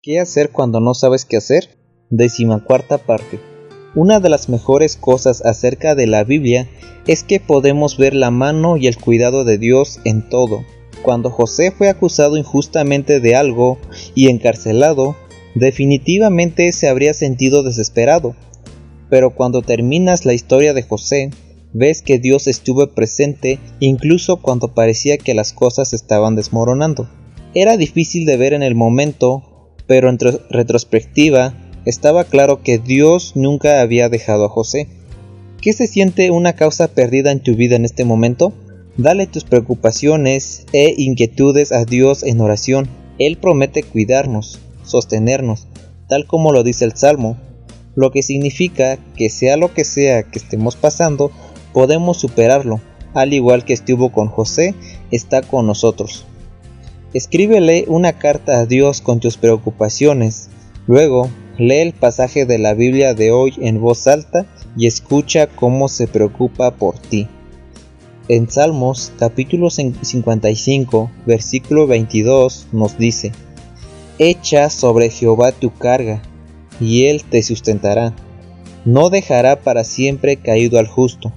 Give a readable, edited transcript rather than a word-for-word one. ¿Qué hacer cuando no sabes qué hacer? 14ª parte. Una de las mejores cosas acerca de la Biblia es que podemos ver la mano y el cuidado de Dios en todo. Cuando José fue acusado injustamente de algo y encarcelado, definitivamente se habría sentido desesperado. Pero cuando terminas la historia de José, ves que Dios estuvo presente incluso cuando parecía que las cosas estaban desmoronando. Era difícil de ver en el momento, pero en retrospectiva estaba claro que Dios nunca había dejado a José. ¿Qué se siente una causa perdida en tu vida en este momento? Dale tus preocupaciones e inquietudes a Dios en oración. Él promete cuidarnos, sostenernos, tal como lo dice el Salmo, lo que significa que sea lo que sea que estemos pasando, podemos superarlo. Al igual que estuvo con José, está con nosotros. Escríbele una carta a Dios con tus preocupaciones. Luego, lee el pasaje de la Biblia de hoy en voz alta y escucha cómo se preocupa por ti. En Salmos, capítulo 55, versículo 22, nos dice: «Echa sobre Jehová tu carga, y él te sustentará. No dejará para siempre caído al justo».